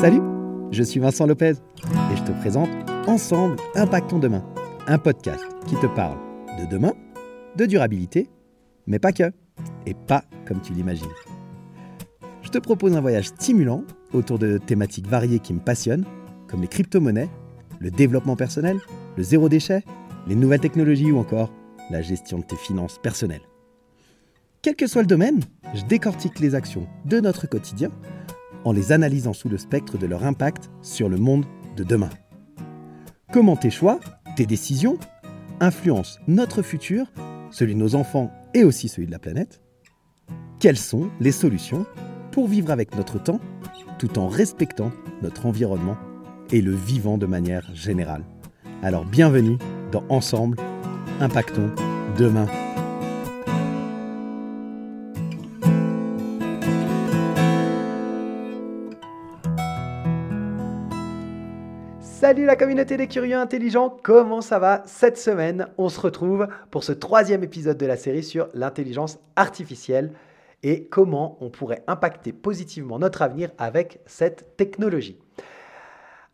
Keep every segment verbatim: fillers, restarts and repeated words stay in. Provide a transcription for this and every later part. Salut, je suis Vincent Lopez et je te présente Ensemble Impactons Demain, un podcast qui te parle de demain, de durabilité, mais pas que, et pas comme tu l'imagines. Je te propose un voyage stimulant autour de thématiques variées qui me passionnent, comme les crypto-monnaies, le développement personnel, le zéro déchet, les nouvelles technologies ou encore la gestion de tes finances personnelles. Quel que soit le domaine, je décortique les actions de notre quotidien en les analysant sous le spectre de leur impact sur le monde de demain. Comment tes choix, tes décisions, influencent notre futur, celui de nos enfants et aussi celui de la planète? Quelles sont les solutions pour vivre avec notre temps tout en respectant notre environnement et le vivant de manière générale? Alors bienvenue dans Ensemble, Impactons Demain. Salut la communauté des curieux intelligents, comment ça va? Cette semaine, on se retrouve pour ce troisième épisode de la série sur l'intelligence artificielle et comment on pourrait impacter positivement notre avenir avec cette technologie.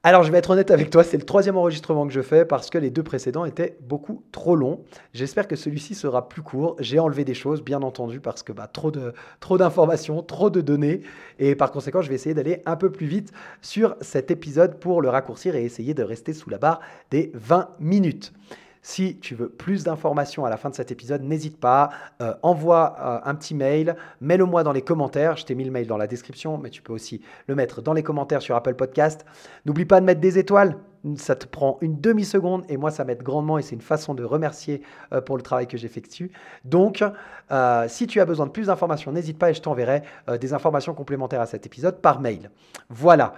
Alors je vais être honnête avec toi, c'est le troisième enregistrement que je fais parce que les deux précédents étaient beaucoup trop longs. J'espère que celui-ci sera plus court. J'ai enlevé des choses, bien entendu, parce que bah, trop de, trop d'informations, trop de données. Et par conséquent, je vais essayer d'aller un peu plus vite sur cet épisode pour le raccourcir et essayer de rester sous la barre des vingt minutes. Si tu veux plus d'informations à la fin de cet épisode, n'hésite pas, euh, envoie euh, un petit mail, mets-le moi dans les commentaires. Je t'ai mis le mail dans la description, mais tu peux aussi le mettre dans les commentaires sur Apple Podcast. N'oublie pas de mettre des étoiles, ça te prend une demi-seconde et moi ça m'aide grandement et c'est une façon de remercier euh, pour le travail que j'effectue. Donc, euh, si tu as besoin de plus d'informations, n'hésite pas et je t'enverrai euh, des informations complémentaires à cet épisode par mail. Voilà.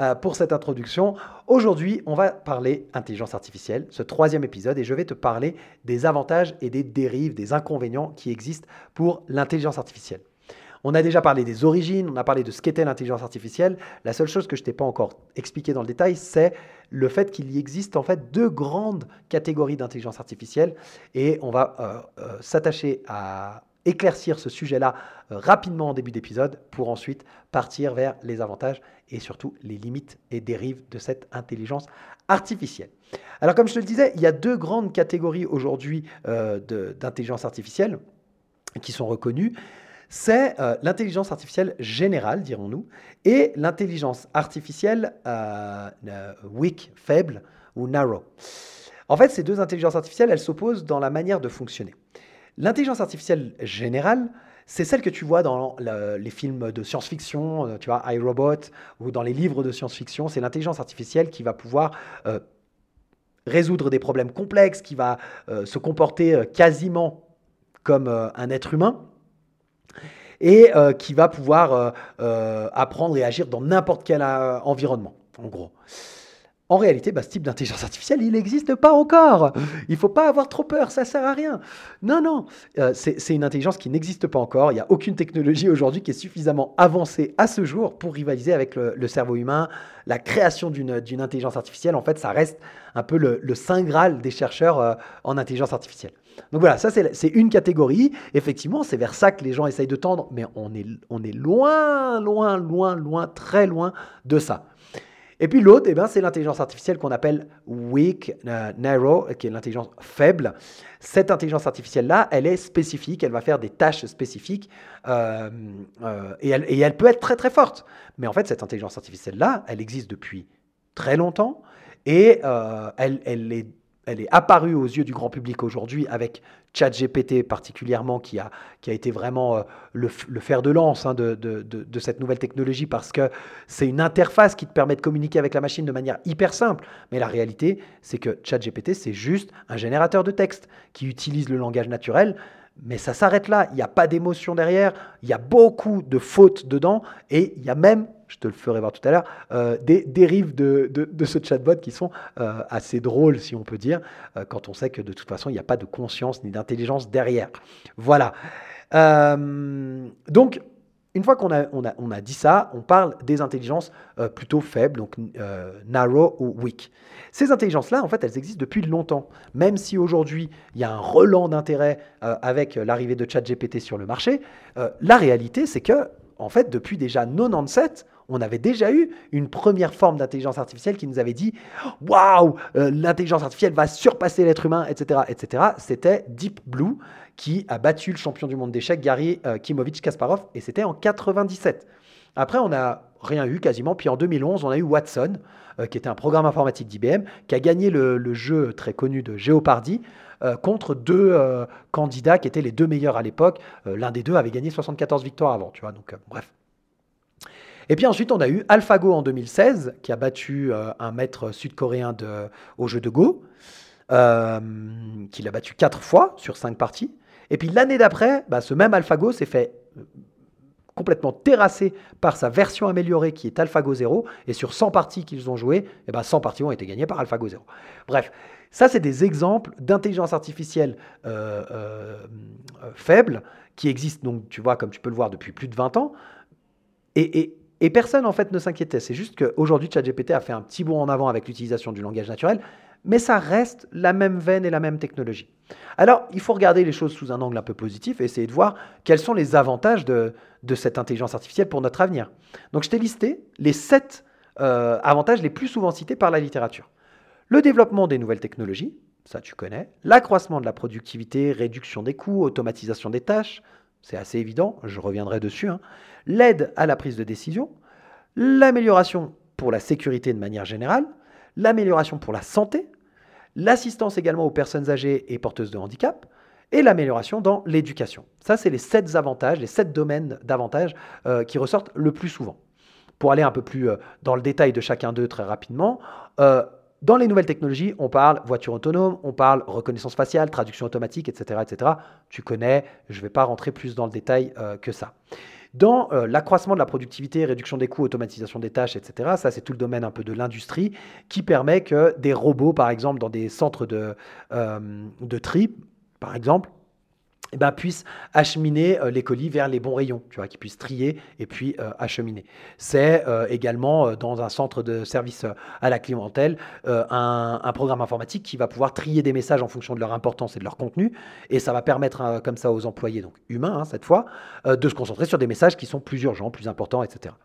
Euh, pour cette introduction. Aujourd'hui, on va parler intelligence artificielle, ce troisième épisode, et je vais te parler des avantages et des dérives, des inconvénients qui existent pour l'intelligence artificielle. On a déjà parlé des origines, on a parlé de ce qu'était l'intelligence artificielle. La seule chose que je ne t'ai pas encore expliqué dans le détail, c'est le fait qu'il y existe en fait deux grandes catégories d'intelligence artificielle, et on va euh, euh, s'attacher à éclaircir ce sujet-là euh, rapidement en début d'épisode pour ensuite partir vers les avantages et surtout les limites et dérives de cette intelligence artificielle. Alors comme je te le disais, il y a deux grandes catégories aujourd'hui euh, de, d'intelligence artificielle qui sont reconnues. C'est euh, l'intelligence artificielle générale, dirons-nous, et l'intelligence artificielle euh, euh, weak, faible ou narrow. En fait, ces deux intelligences artificielles, elles s'opposent dans la manière de fonctionner. L'intelligence artificielle générale, c'est celle que tu vois dans le, les films de science-fiction, tu vois, iRobot, ou dans les livres de science-fiction. C'est l'intelligence artificielle qui va pouvoir euh, résoudre des problèmes complexes, qui va euh, se comporter euh, quasiment comme euh, un être humain et euh, qui va pouvoir euh, euh, apprendre et agir dans n'importe quel euh, environnement, en gros. En réalité, bah, ce type d'intelligence artificielle, il n'existe pas encore. Il ne faut pas avoir trop peur, ça ne sert à rien. Non, non, euh, c'est, c'est une intelligence qui n'existe pas encore. Il n'y a aucune technologie aujourd'hui qui est suffisamment avancée à ce jour pour rivaliser avec le, le cerveau humain. La création d'une, d'une intelligence artificielle, en fait, ça reste un peu le, le saint Graal des chercheurs euh, en intelligence artificielle. Donc voilà, ça c'est, c'est une catégorie. Effectivement, c'est vers ça que les gens essayent de tendre, mais on est, on est loin, loin, loin, loin, très loin de ça. Et puis l'autre, eh ben, c'est l'intelligence artificielle qu'on appelle weak, euh, narrow, qui est l'intelligence faible. Cette intelligence artificielle-là, elle est spécifique, elle va faire des tâches spécifiques euh, euh, et, elle, et elle peut être très très forte. Mais en fait, cette intelligence artificielle-là, elle existe depuis très longtemps et euh, elle, elle est... Elle est apparue aux yeux du grand public aujourd'hui avec ChatGPT particulièrement qui a, qui a été vraiment euh, le, le fer de lance hein, de, de, de, de cette nouvelle technologie parce que c'est une interface qui te permet de communiquer avec la machine de manière hyper simple. Mais la réalité, c'est que ChatGPT, c'est juste un générateur de texte qui utilise le langage naturel, mais ça s'arrête là. Il n'y a pas d'émotion derrière, il y a beaucoup de fautes dedans et il y a même, je te le ferai voir tout à l'heure, euh, des dérives de, de, de ce chatbot qui sont euh, assez drôles, si on peut dire, euh, quand on sait que de toute façon, il n'y a pas de conscience ni d'intelligence derrière. Voilà. Euh, donc, une fois qu'on a, on a, on a dit ça, on parle des intelligences euh, plutôt faibles, donc euh, narrow ou weak. Ces intelligences-là, en fait, elles existent depuis longtemps. Même si aujourd'hui, il y a un relan d'intérêt euh, avec l'arrivée de ChatGPT sur le marché, euh, la réalité, c'est que, en fait, depuis déjà mille neuf cent quatre-vingt-dix-sept, on avait déjà eu une première forme d'intelligence artificielle qui nous avait dit « Waouh, l'intelligence artificielle va surpasser l'être humain, et cetera et cetera » C'était Deep Blue qui a battu le champion du monde d'échecs, Garry euh, Kimovich Kasparov, et c'était en quatre-vingt-dix-sept. Après, on n'a rien eu quasiment, puis en deux mille onze, on a eu Watson, euh, qui était un programme informatique d'I B M, qui a gagné le, le jeu très connu de Jeopardy, euh, contre deux euh, candidats qui étaient les deux meilleurs à l'époque. Euh, l'un des deux avait gagné soixante-quatorze victoires avant, tu vois, donc euh, bref. Et puis ensuite, on a eu AlphaGo en deux mille seize, qui a battu euh, un maître sud-coréen de, au jeu de Go, euh, qui l'a battu quatre fois sur cinq parties. Et puis l'année d'après, bah, ce même AlphaGo s'est fait euh, complètement terrassé par sa version améliorée qui est AlphaGo Zero, et sur cent parties qu'ils ont jouées, eh ben cent parties ont été gagnées par AlphaGo Zero. Bref, ça c'est des exemples d'intelligence artificielle euh, euh, faible qui existent, donc tu vois, comme tu peux le voir, depuis plus de vingt ans, et, et, et personne en fait ne s'inquiétait. C'est juste qu'aujourd'hui ChatGPT a fait un petit bond en avant avec l'utilisation du langage naturel, mais ça reste la même veine et la même technologie. Alors, il faut regarder les choses sous un angle un peu positif et essayer de voir quels sont les avantages de, de cette intelligence artificielle pour notre avenir. Donc, je t'ai listé les sept euh, avantages les plus souvent cités par la littérature. Le développement des nouvelles technologies, ça tu connais. L'accroissement de la productivité, réduction des coûts, automatisation des tâches, c'est assez évident, je reviendrai dessus, hein. L'aide à la prise de décision, l'amélioration pour la sécurité de manière générale, l'amélioration pour la santé, l'assistance également aux personnes âgées et porteuses de handicap, et l'amélioration dans l'éducation. Ça, c'est les sept avantages, les sept domaines d'avantages euh, qui ressortent le plus souvent. Pour aller un peu plus euh, dans le détail de chacun d'eux très rapidement, euh, dans les nouvelles technologies, on parle voiture autonome, on parle reconnaissance faciale, traduction automatique, et cetera et cetera. Tu connais, je ne vais pas rentrer plus dans le détail euh, que ça. Dans euh, l'accroissement de la productivité, réduction des coûts, automatisation des tâches, et cetera, ça c'est tout le domaine un peu de l'industrie qui permet que des robots, par exemple, dans des centres de, euh, de tri, par exemple, eh ben, puissent acheminer euh, les colis vers les bons rayons, tu vois, qu'ils puissent trier et puis euh, acheminer. C'est euh, également euh, dans un centre de service euh, à la clientèle, euh, un, un programme informatique qui va pouvoir trier des messages en fonction de leur importance et de leur contenu, et ça va permettre euh, comme ça aux employés, donc humains hein, cette fois, euh, de se concentrer sur des messages qui sont plus urgents, plus importants, et cetera.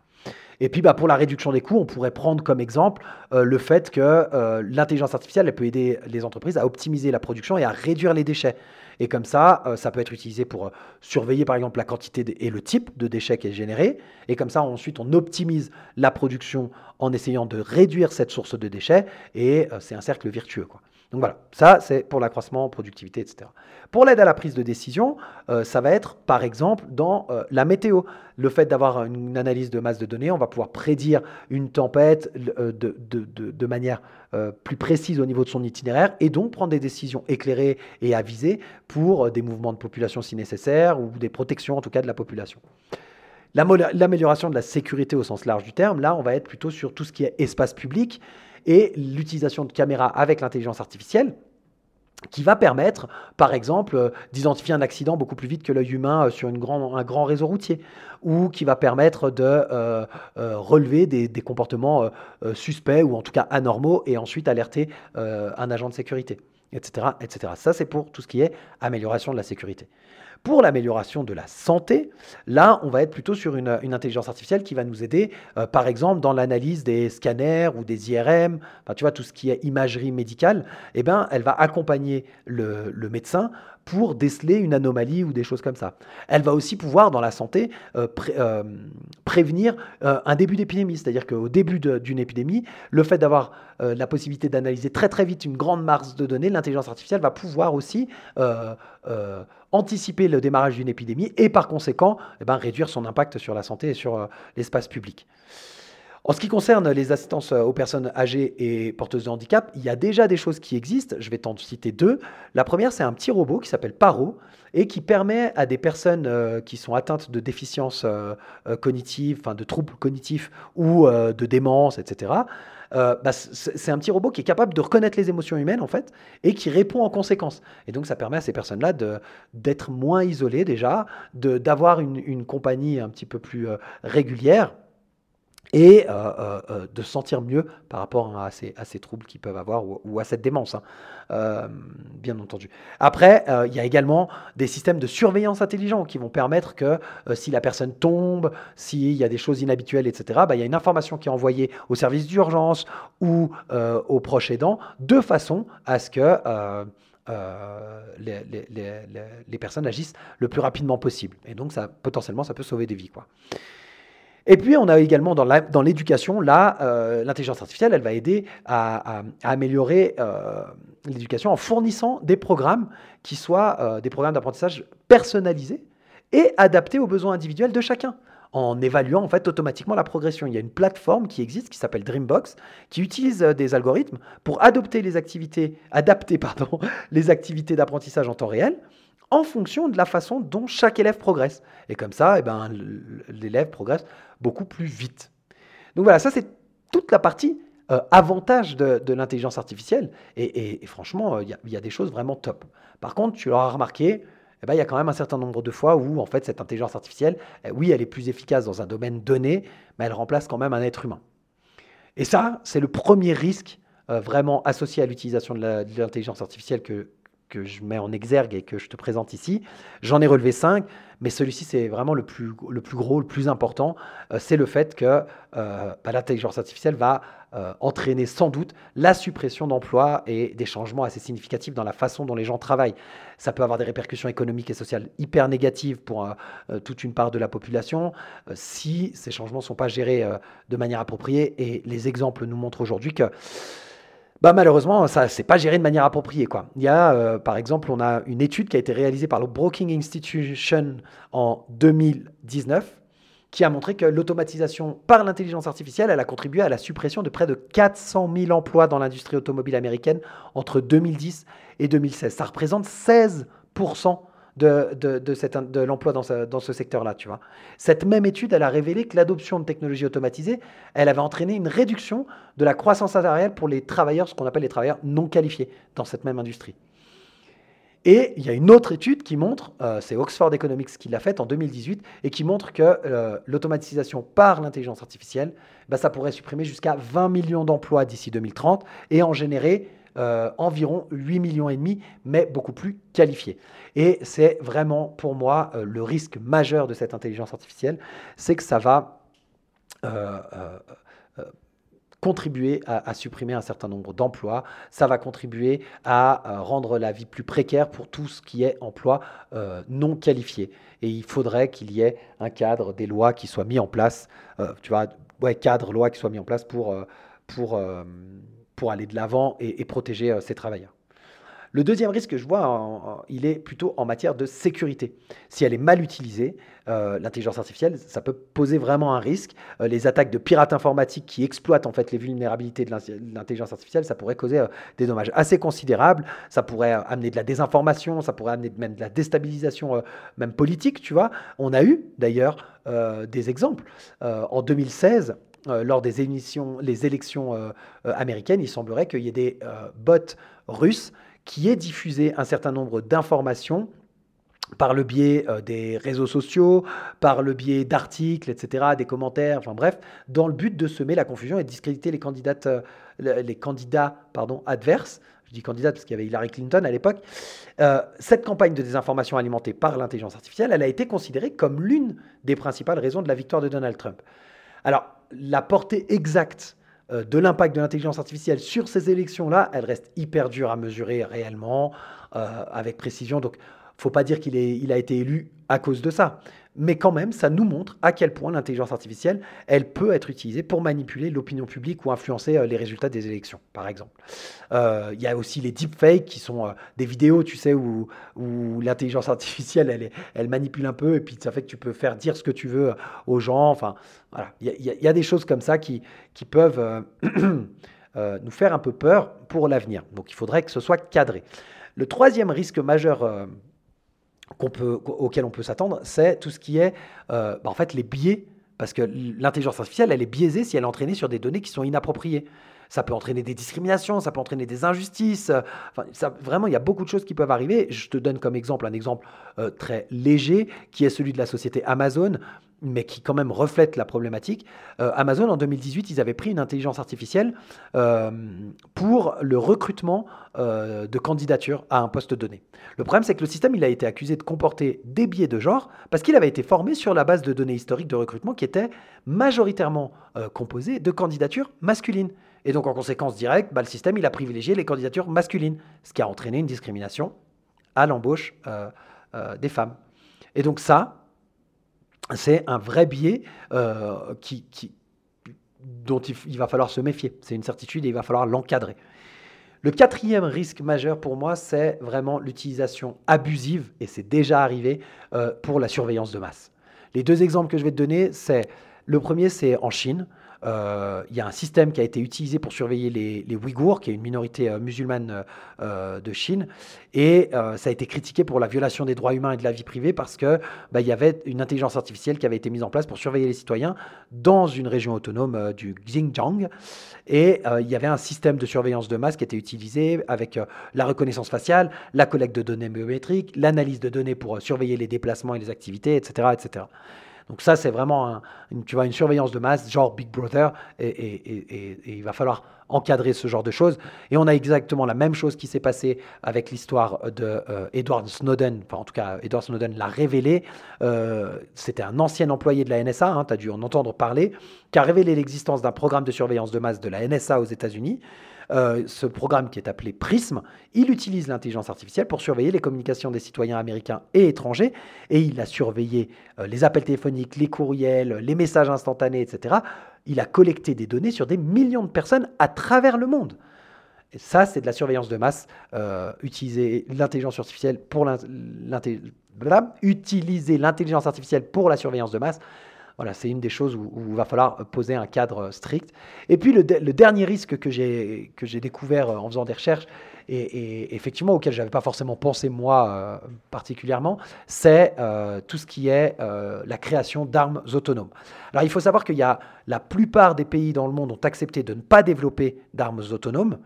Et puis, bah, pour la réduction des coûts, on pourrait prendre comme exemple euh, le fait que euh, l'intelligence artificielle elle peut aider les entreprises à optimiser la production et à réduire les déchets. Et comme ça, euh, ça peut être utilisé pour euh, surveiller, par exemple, la quantité de, et le type de déchets qui est généré. Et comme ça, ensuite, on optimise la production en essayant de réduire cette source de déchets. Et euh, c'est un cercle vertueux, quoi. Donc voilà, ça, c'est pour l'accroissement, productivité, et cetera. Pour l'aide à la prise de décision, euh, ça va être, par exemple, dans euh, la météo. Le fait d'avoir une analyse de masse de données, on va pouvoir prédire une tempête euh, de, de, de, de manière euh, plus précise au niveau de son itinéraire et donc prendre des décisions éclairées et avisées pour euh, des mouvements de population si nécessaire ou des protections, en tout cas, de la population. La mo- l'amélioration de la sécurité au sens large du terme, là, on va être plutôt sur tout ce qui est espace public, et l'utilisation de caméras avec l'intelligence artificielle qui va permettre, par exemple, euh, d'identifier un accident beaucoup plus vite que l'œil humain euh, sur une grand, un grand réseau routier, ou qui va permettre de euh, euh, relever des, des comportements euh, euh, suspects ou en tout cas anormaux et ensuite alerter euh, un agent de sécurité, et cetera, et cetera. Ça, c'est pour tout ce qui est amélioration de la sécurité. Pour l'amélioration de la santé, là, on va être plutôt sur une, une intelligence artificielle qui va nous aider, euh, par exemple, dans l'analyse des scanners ou des I R M, enfin, tu vois, tout ce qui est imagerie médicale, eh ben, elle va accompagner le, le médecin pour déceler une anomalie ou des choses comme ça. Elle va aussi pouvoir, dans la santé, euh, pré- euh, prévenir euh, un début d'épidémie. C'est-à-dire qu'au début de, d'une épidémie, le fait d'avoir euh, la possibilité d'analyser très très vite une grande masse de données, l'intelligence artificielle va pouvoir aussi euh, euh, anticiper le démarrage d'une épidémie et par conséquent eh ben, réduire son impact sur la santé et sur euh, l'espace public. En ce qui concerne les assistances aux personnes âgées et porteuses de handicap, il y a déjà des choses qui existent. Je vais t'en citer deux. La première, c'est un petit robot qui s'appelle Paro et qui permet à des personnes euh, qui sont atteintes de déficiences euh, cognitives, enfin de troubles cognitifs ou euh, de démence, et cetera. Euh, bah, c'est un petit robot qui est capable de reconnaître les émotions humaines en fait et qui répond en conséquence. Et donc ça permet à ces personnes-là de, d'être moins isolées déjà, de, d'avoir une, une compagnie un petit peu plus euh, régulière. et euh, euh, de se sentir mieux par rapport à ces, à ces troubles qu'ils peuvent avoir ou, ou à cette démence, hein. Euh, bien entendu. Après, euh, il y a également des systèmes de surveillance intelligents qui vont permettre que euh, si la personne tombe, s'il y a des choses inhabituelles, et cetera, bah, il y a une information qui est envoyée au service d'urgence ou euh, aux proches aidants de façon à ce que euh, euh, les, les, les, les personnes agissent le plus rapidement possible. Et donc, ça, potentiellement, ça peut sauver des vies, quoi. Et puis, on a également dans, la, dans l'éducation, là, euh, l'intelligence artificielle, elle va aider à, à, à améliorer euh, l'éducation en fournissant des programmes qui soient euh, des programmes d'apprentissage personnalisés et adaptés aux besoins individuels de chacun, en évaluant en fait automatiquement la progression. Il y a une plateforme qui existe qui s'appelle Dreambox qui utilise euh, des algorithmes pour adopter les activités, adapter pardon, les activités d'apprentissage en temps réel en fonction de la façon dont chaque élève progresse. Et comme ça, eh ben, l'élève progresse beaucoup plus vite. Donc voilà, ça c'est toute la partie euh, avantage de, de l'intelligence artificielle. Et, et, et franchement, il euh, y, y a des choses vraiment top. Par contre, tu l'auras remarqué, eh ben, y a quand même un certain nombre de fois où en fait, cette intelligence artificielle, eh, oui, elle est plus efficace dans un domaine donné, mais elle remplace quand même un être humain. Et ça, c'est le premier risque euh, vraiment associé à l'utilisation de, la, de l'intelligence artificielle que que je mets en exergue et que je te présente ici. J'en ai relevé cinq, mais celui-ci, c'est vraiment le plus, le plus gros, le plus important. Euh, c'est le fait que euh, bah, l'intelligence artificielle va euh, entraîner sans doute la suppression d'emplois et des changements assez significatifs dans la façon dont les gens travaillent. Ça peut avoir des répercussions économiques et sociales hyper négatives pour euh, toute une part de la population euh, si ces changements ne sont pas gérés euh, de manière appropriée. Et les exemples nous montrent aujourd'hui que Bah, malheureusement, ça c'est pas géré de manière appropriée, quoi. Il y a, euh, par exemple, on a une étude qui a été réalisée par le Brookings Institution en deux mille dix-neuf qui a montré que l'automatisation par l'intelligence artificielle, elle a contribué à la suppression de près de quatre cent mille emplois dans l'industrie automobile américaine entre deux mille dix et deux mille seize. Ça représente seize pour cent de, de, de, cette, de l'emploi dans ce, dans ce secteur-là, tu vois. Cette même étude, elle a révélé que l'adoption de technologies automatisées, elle avait entraîné une réduction de la croissance salariale pour les travailleurs, ce qu'on appelle les travailleurs non qualifiés dans cette même industrie. Et il y a une autre étude qui montre, euh, c'est Oxford Economics qui l'a faite en deux mille dix-huit, et qui montre que euh, l'automatisation par l'intelligence artificielle, bah, ça pourrait supprimer jusqu'à vingt millions d'emplois d'ici deux mille trente et en générer Euh, environ huit millions et demi, mais beaucoup plus qualifiés. Et c'est vraiment, pour moi, euh, le risque majeur de cette intelligence artificielle, c'est que ça va euh, euh, euh, contribuer à, à supprimer un certain nombre d'emplois, ça va contribuer à euh, rendre la vie plus précaire pour tout ce qui est emploi euh, non qualifié. Et il faudrait qu'il y ait un cadre, des lois qui soient mis en place, euh, tu vois, ouais, cadre, loi qui soient mis en place pour... Euh, pour euh, pour aller de l'avant et, et protéger euh, ces travailleurs. Le deuxième risque que je vois, en, en, il est plutôt en matière de sécurité. Si elle est mal utilisée, euh, l'intelligence artificielle, ça peut poser vraiment un risque. Euh, les attaques de pirates informatiques qui exploitent en fait les vulnérabilités de l'intelligence artificielle, ça pourrait causer euh, des dommages assez considérables. Ça pourrait euh, amener de la désinformation, ça pourrait amener même de la déstabilisation, euh, même politique, tu vois. On a eu d'ailleurs euh, des exemples. Euh, en deux mille seize, lors des émissions, les élections euh, euh, américaines, il semblerait qu'il y ait des euh, bots russes qui aient diffusé un certain nombre d'informations par le biais euh, des réseaux sociaux, par le biais d'articles, et cetera, des commentaires, enfin bref, dans le but de semer la confusion et de discréditer les, candidates, euh, les candidats pardon, adverses. Je dis candidate parce qu'il y avait Hillary Clinton à l'époque. Euh, cette campagne de désinformation alimentée par l'intelligence artificielle, elle a été considérée comme l'une des principales raisons de la victoire de Donald Trump. Alors, la portée exacte euh, de l'impact de l'intelligence artificielle sur ces élections-là, elle reste hyper dure à mesurer réellement, euh, avec précision. Donc, il ne faut pas dire qu'il est, il a été élu à cause de ça. Mais quand même, ça nous montre à quel point l'intelligence artificielle, elle peut être utilisée pour manipuler l'opinion publique ou influencer euh, les résultats des élections, par exemple. Euh, y a aussi les deepfakes qui sont euh, des vidéos, tu sais, où, où l'intelligence artificielle, elle, elle manipule un peu et puis ça fait que tu peux faire dire ce que tu veux euh, aux gens. Enfin, voilà. Il y, y, y a des choses comme ça qui, qui peuvent euh, euh, nous faire un peu peur pour l'avenir. Donc, il faudrait que ce soit cadré. Le troisième risque majeur euh, Qu'on peut, auquel on peut s'attendre, c'est tout ce qui est euh, bah en fait les biais, parce que l'intelligence artificielle, elle est biaisée si elle est entraînée sur des données qui sont inappropriées. Ça peut entraîner des discriminations, ça peut entraîner des injustices. Euh, enfin, ça, vraiment, il y a beaucoup de choses qui peuvent arriver. Je te donne comme exemple un exemple euh, très léger, qui est celui de la société Amazon, mais qui quand même reflète la problématique. Euh, Amazon, en deux mille dix-huit, ils avaient pris une intelligence artificielle euh, pour le recrutement euh, de candidatures à un poste donné. Le problème, c'est que le système, il a été accusé de comporter des biais de genre parce qu'il avait été formé sur la base de données historiques de recrutement qui étaient majoritairement euh, composées de candidatures masculines. Et donc, en conséquence directe, bah, le système, il a privilégié les candidatures masculines, ce qui a entraîné une discrimination à l'embauche euh, euh, des femmes. Et donc ça... c'est un vrai biais euh, qui, qui, dont il, il va falloir se méfier. C'est une certitude et il va falloir l'encadrer. Le quatrième risque majeur pour moi, c'est vraiment l'utilisation abusive, et c'est déjà arrivé, euh, pour la surveillance de masse. Les deux exemples que je vais te donner, c'est le premier, c'est en Chine. Il euh, y a un système qui a été utilisé pour surveiller les, les Ouïghours, qui est une minorité euh, musulmane euh, de Chine, et euh, ça a été critiqué pour la violation des droits humains et de la vie privée parce que bah, y avait une intelligence artificielle qui avait été mise en place pour surveiller les citoyens dans une région autonome euh, du Xinjiang, et il euh, y avait un système de surveillance de masse qui était utilisé avec euh, la reconnaissance faciale, la collecte de données biométriques, l'analyse de données pour euh, surveiller les déplacements et les activités, et cetera, et cetera. Donc ça, c'est vraiment un, une, tu vois, une surveillance de masse, genre Big Brother, et, et, et, et il va falloir encadrer ce genre de choses. Et on a exactement la même chose qui s'est passée avec l'histoire de euh, Edward Snowden, enfin en tout cas, Edward Snowden l'a révélé, euh, c'était un ancien employé de la N S A, hein, tu as dû en entendre parler, qui a révélé l'existence d'un programme de surveillance de masse de la N S A aux États-Unis. Euh, ce programme qui est appelé PRISM, il utilise l'intelligence artificielle pour surveiller les communications des citoyens américains et étrangers, et il a surveillé euh, les appels téléphoniques, les courriels, les messages instantanés, et cetera. Il a collecté des données sur des millions de personnes à travers le monde. Et ça, c'est de la surveillance de masse, euh, utiliser l'intelligence artificielle pour l'int- l'intelli- blablabla, utiliser l'intelligence artificielle pour la surveillance de masse. Voilà, c'est une des choses où il va falloir poser un cadre strict. Et puis, le, de, le dernier risque que j'ai, que j'ai découvert en faisant des recherches, et, et effectivement auquel je n'avais pas forcément pensé moi euh, particulièrement, c'est euh, tout ce qui est euh, la création d'armes autonomes. Alors, il faut savoir qu'il y a la plupart des pays dans le monde ont accepté de ne pas développer d'armes autonomes,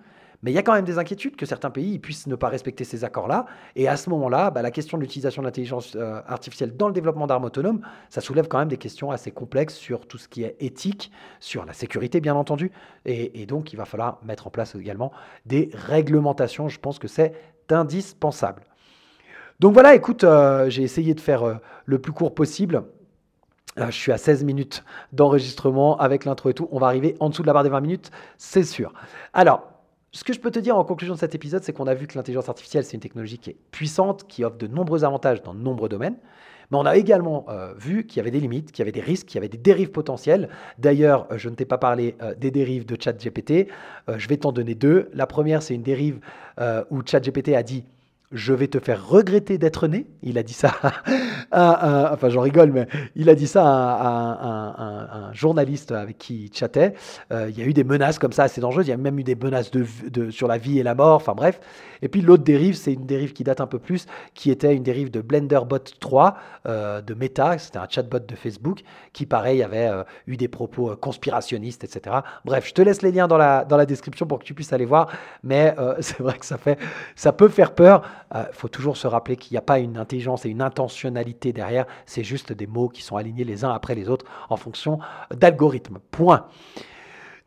mais il y a quand même des inquiétudes que certains pays puissent ne pas respecter ces accords-là. Et à ce moment-là, bah, la question de l'utilisation de l'intelligence euh, artificielle dans le développement d'armes autonomes, ça soulève quand même des questions assez complexes sur tout ce qui est éthique, sur la sécurité, bien entendu. Et, et donc, il va falloir mettre en place également des réglementations. Je pense que c'est indispensable. Donc voilà, écoute, euh, j'ai essayé de faire euh, le plus court possible. Euh, je suis à seize minutes d'enregistrement avec l'intro et tout. On va arriver en dessous de la barre des vingt minutes, c'est sûr. Alors, ce que je peux te dire en conclusion de cet épisode, c'est qu'on a vu que l'intelligence artificielle, c'est une technologie qui est puissante, qui offre de nombreux avantages dans de nombreux domaines. Mais on a également euh, vu qu'il y avait des limites, qu'il y avait des risques, qu'il y avait des dérives potentielles. D'ailleurs, je ne t'ai pas parlé euh, des dérives de ChatGPT. Euh, je vais t'en donner deux. La première, c'est une dérive euh, où ChatGPT a dit « Je vais te faire regretter d'être né ». Il a dit ça à un, enfin j'en rigole, mais il a dit ça à un, à un, à un, à un journaliste avec qui il chattait. Euh, il y a eu des menaces comme ça assez dangereuses. Il y a même eu des menaces de, de, sur la vie et la mort, enfin bref. Et puis l'autre dérive, c'est une dérive qui date un peu plus, qui était une dérive de Blenderbot trois, euh, de Meta. C'était un chatbot de Facebook qui, pareil, avait euh, eu des propos conspirationnistes, et cetera. Bref, je te laisse les liens dans la, dans la description pour que tu puisses aller voir. Mais euh, c'est vrai que ça, fait, ça peut faire peur. Il euh, faut toujours se rappeler qu'il n'y a pas une intelligence et une intentionnalité derrière, c'est juste des mots qui sont alignés les uns après les autres en fonction d'algorithmes. Point.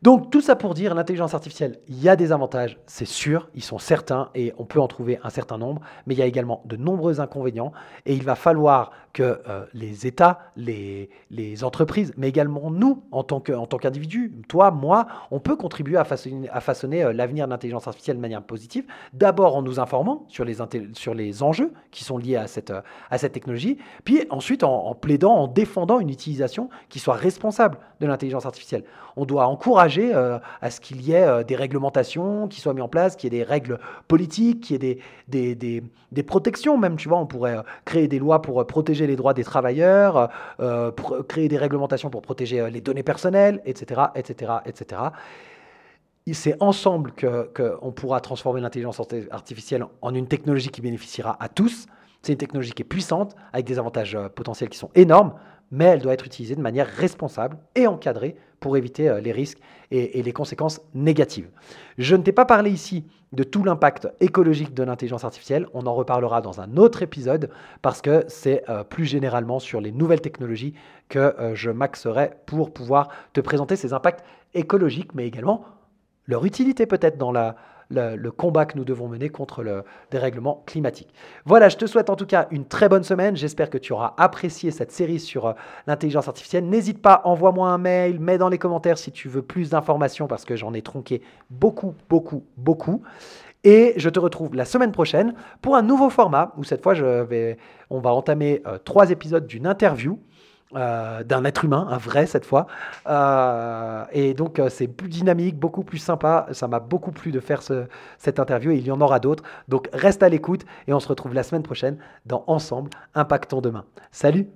Donc tout ça pour dire, l'intelligence artificielle, il y a des avantages, c'est sûr, ils sont certains et on peut en trouver un certain nombre, mais il y a également de nombreux inconvénients et il va falloir que euh, les États, les, les entreprises, mais également nous, en tant que, en tant qu'individus, toi, moi, on peut contribuer à façonner, à façonner euh, l'avenir de l'intelligence artificielle de manière positive, d'abord en nous informant sur les, inté- sur les enjeux qui sont liés à cette, euh, à cette technologie, puis ensuite en, en plaidant, en défendant une utilisation qui soit responsable de l'intelligence artificielle. On doit encourager Euh, à ce qu'il y ait euh, des réglementations qui soient mises en place, qu'il y ait des règles politiques, qu'il y ait des, des, des, des protections même, tu vois, on pourrait euh, créer des lois pour euh, protéger les droits des travailleurs, euh, pour, créer des réglementations pour protéger euh, les données personnelles, et cetera, et cetera, et cetera. C'est ensemble que, que on pourra transformer l'intelligence artificielle en une technologie qui bénéficiera à tous. C'est une technologie qui est puissante, avec des avantages potentiels qui sont énormes, mais elle doit être utilisée de manière responsable et encadrée pour éviter les risques et les conséquences négatives. Je ne t'ai pas parlé ici de tout l'impact écologique de l'intelligence artificielle. On en reparlera dans un autre épisode parce que c'est plus généralement sur les nouvelles technologies que je m'axerai pour pouvoir te présenter ces impacts écologiques, mais également leur utilité peut-être dans la... Le, le combat que nous devons mener contre le dérèglement climatique. Voilà, je te souhaite en tout cas une très bonne semaine. J'espère que tu auras apprécié cette série sur euh, l'intelligence artificielle. N'hésite pas, envoie-moi un mail, mets dans les commentaires si tu veux plus d'informations parce que j'en ai tronqué beaucoup, beaucoup, beaucoup. Et je te retrouve la semaine prochaine pour un nouveau format où cette fois, je vais, on va entamer euh, trois épisodes d'une interview. Euh, d'un être humain, un vrai cette fois. Euh, et donc euh, c'est plus dynamique, beaucoup plus sympa. Ça m'a beaucoup plu de faire ce, cette interview et il y en aura d'autres. Donc reste à l'écoute et on se retrouve la semaine prochaine dans Ensemble, Impactons Demain. Salut!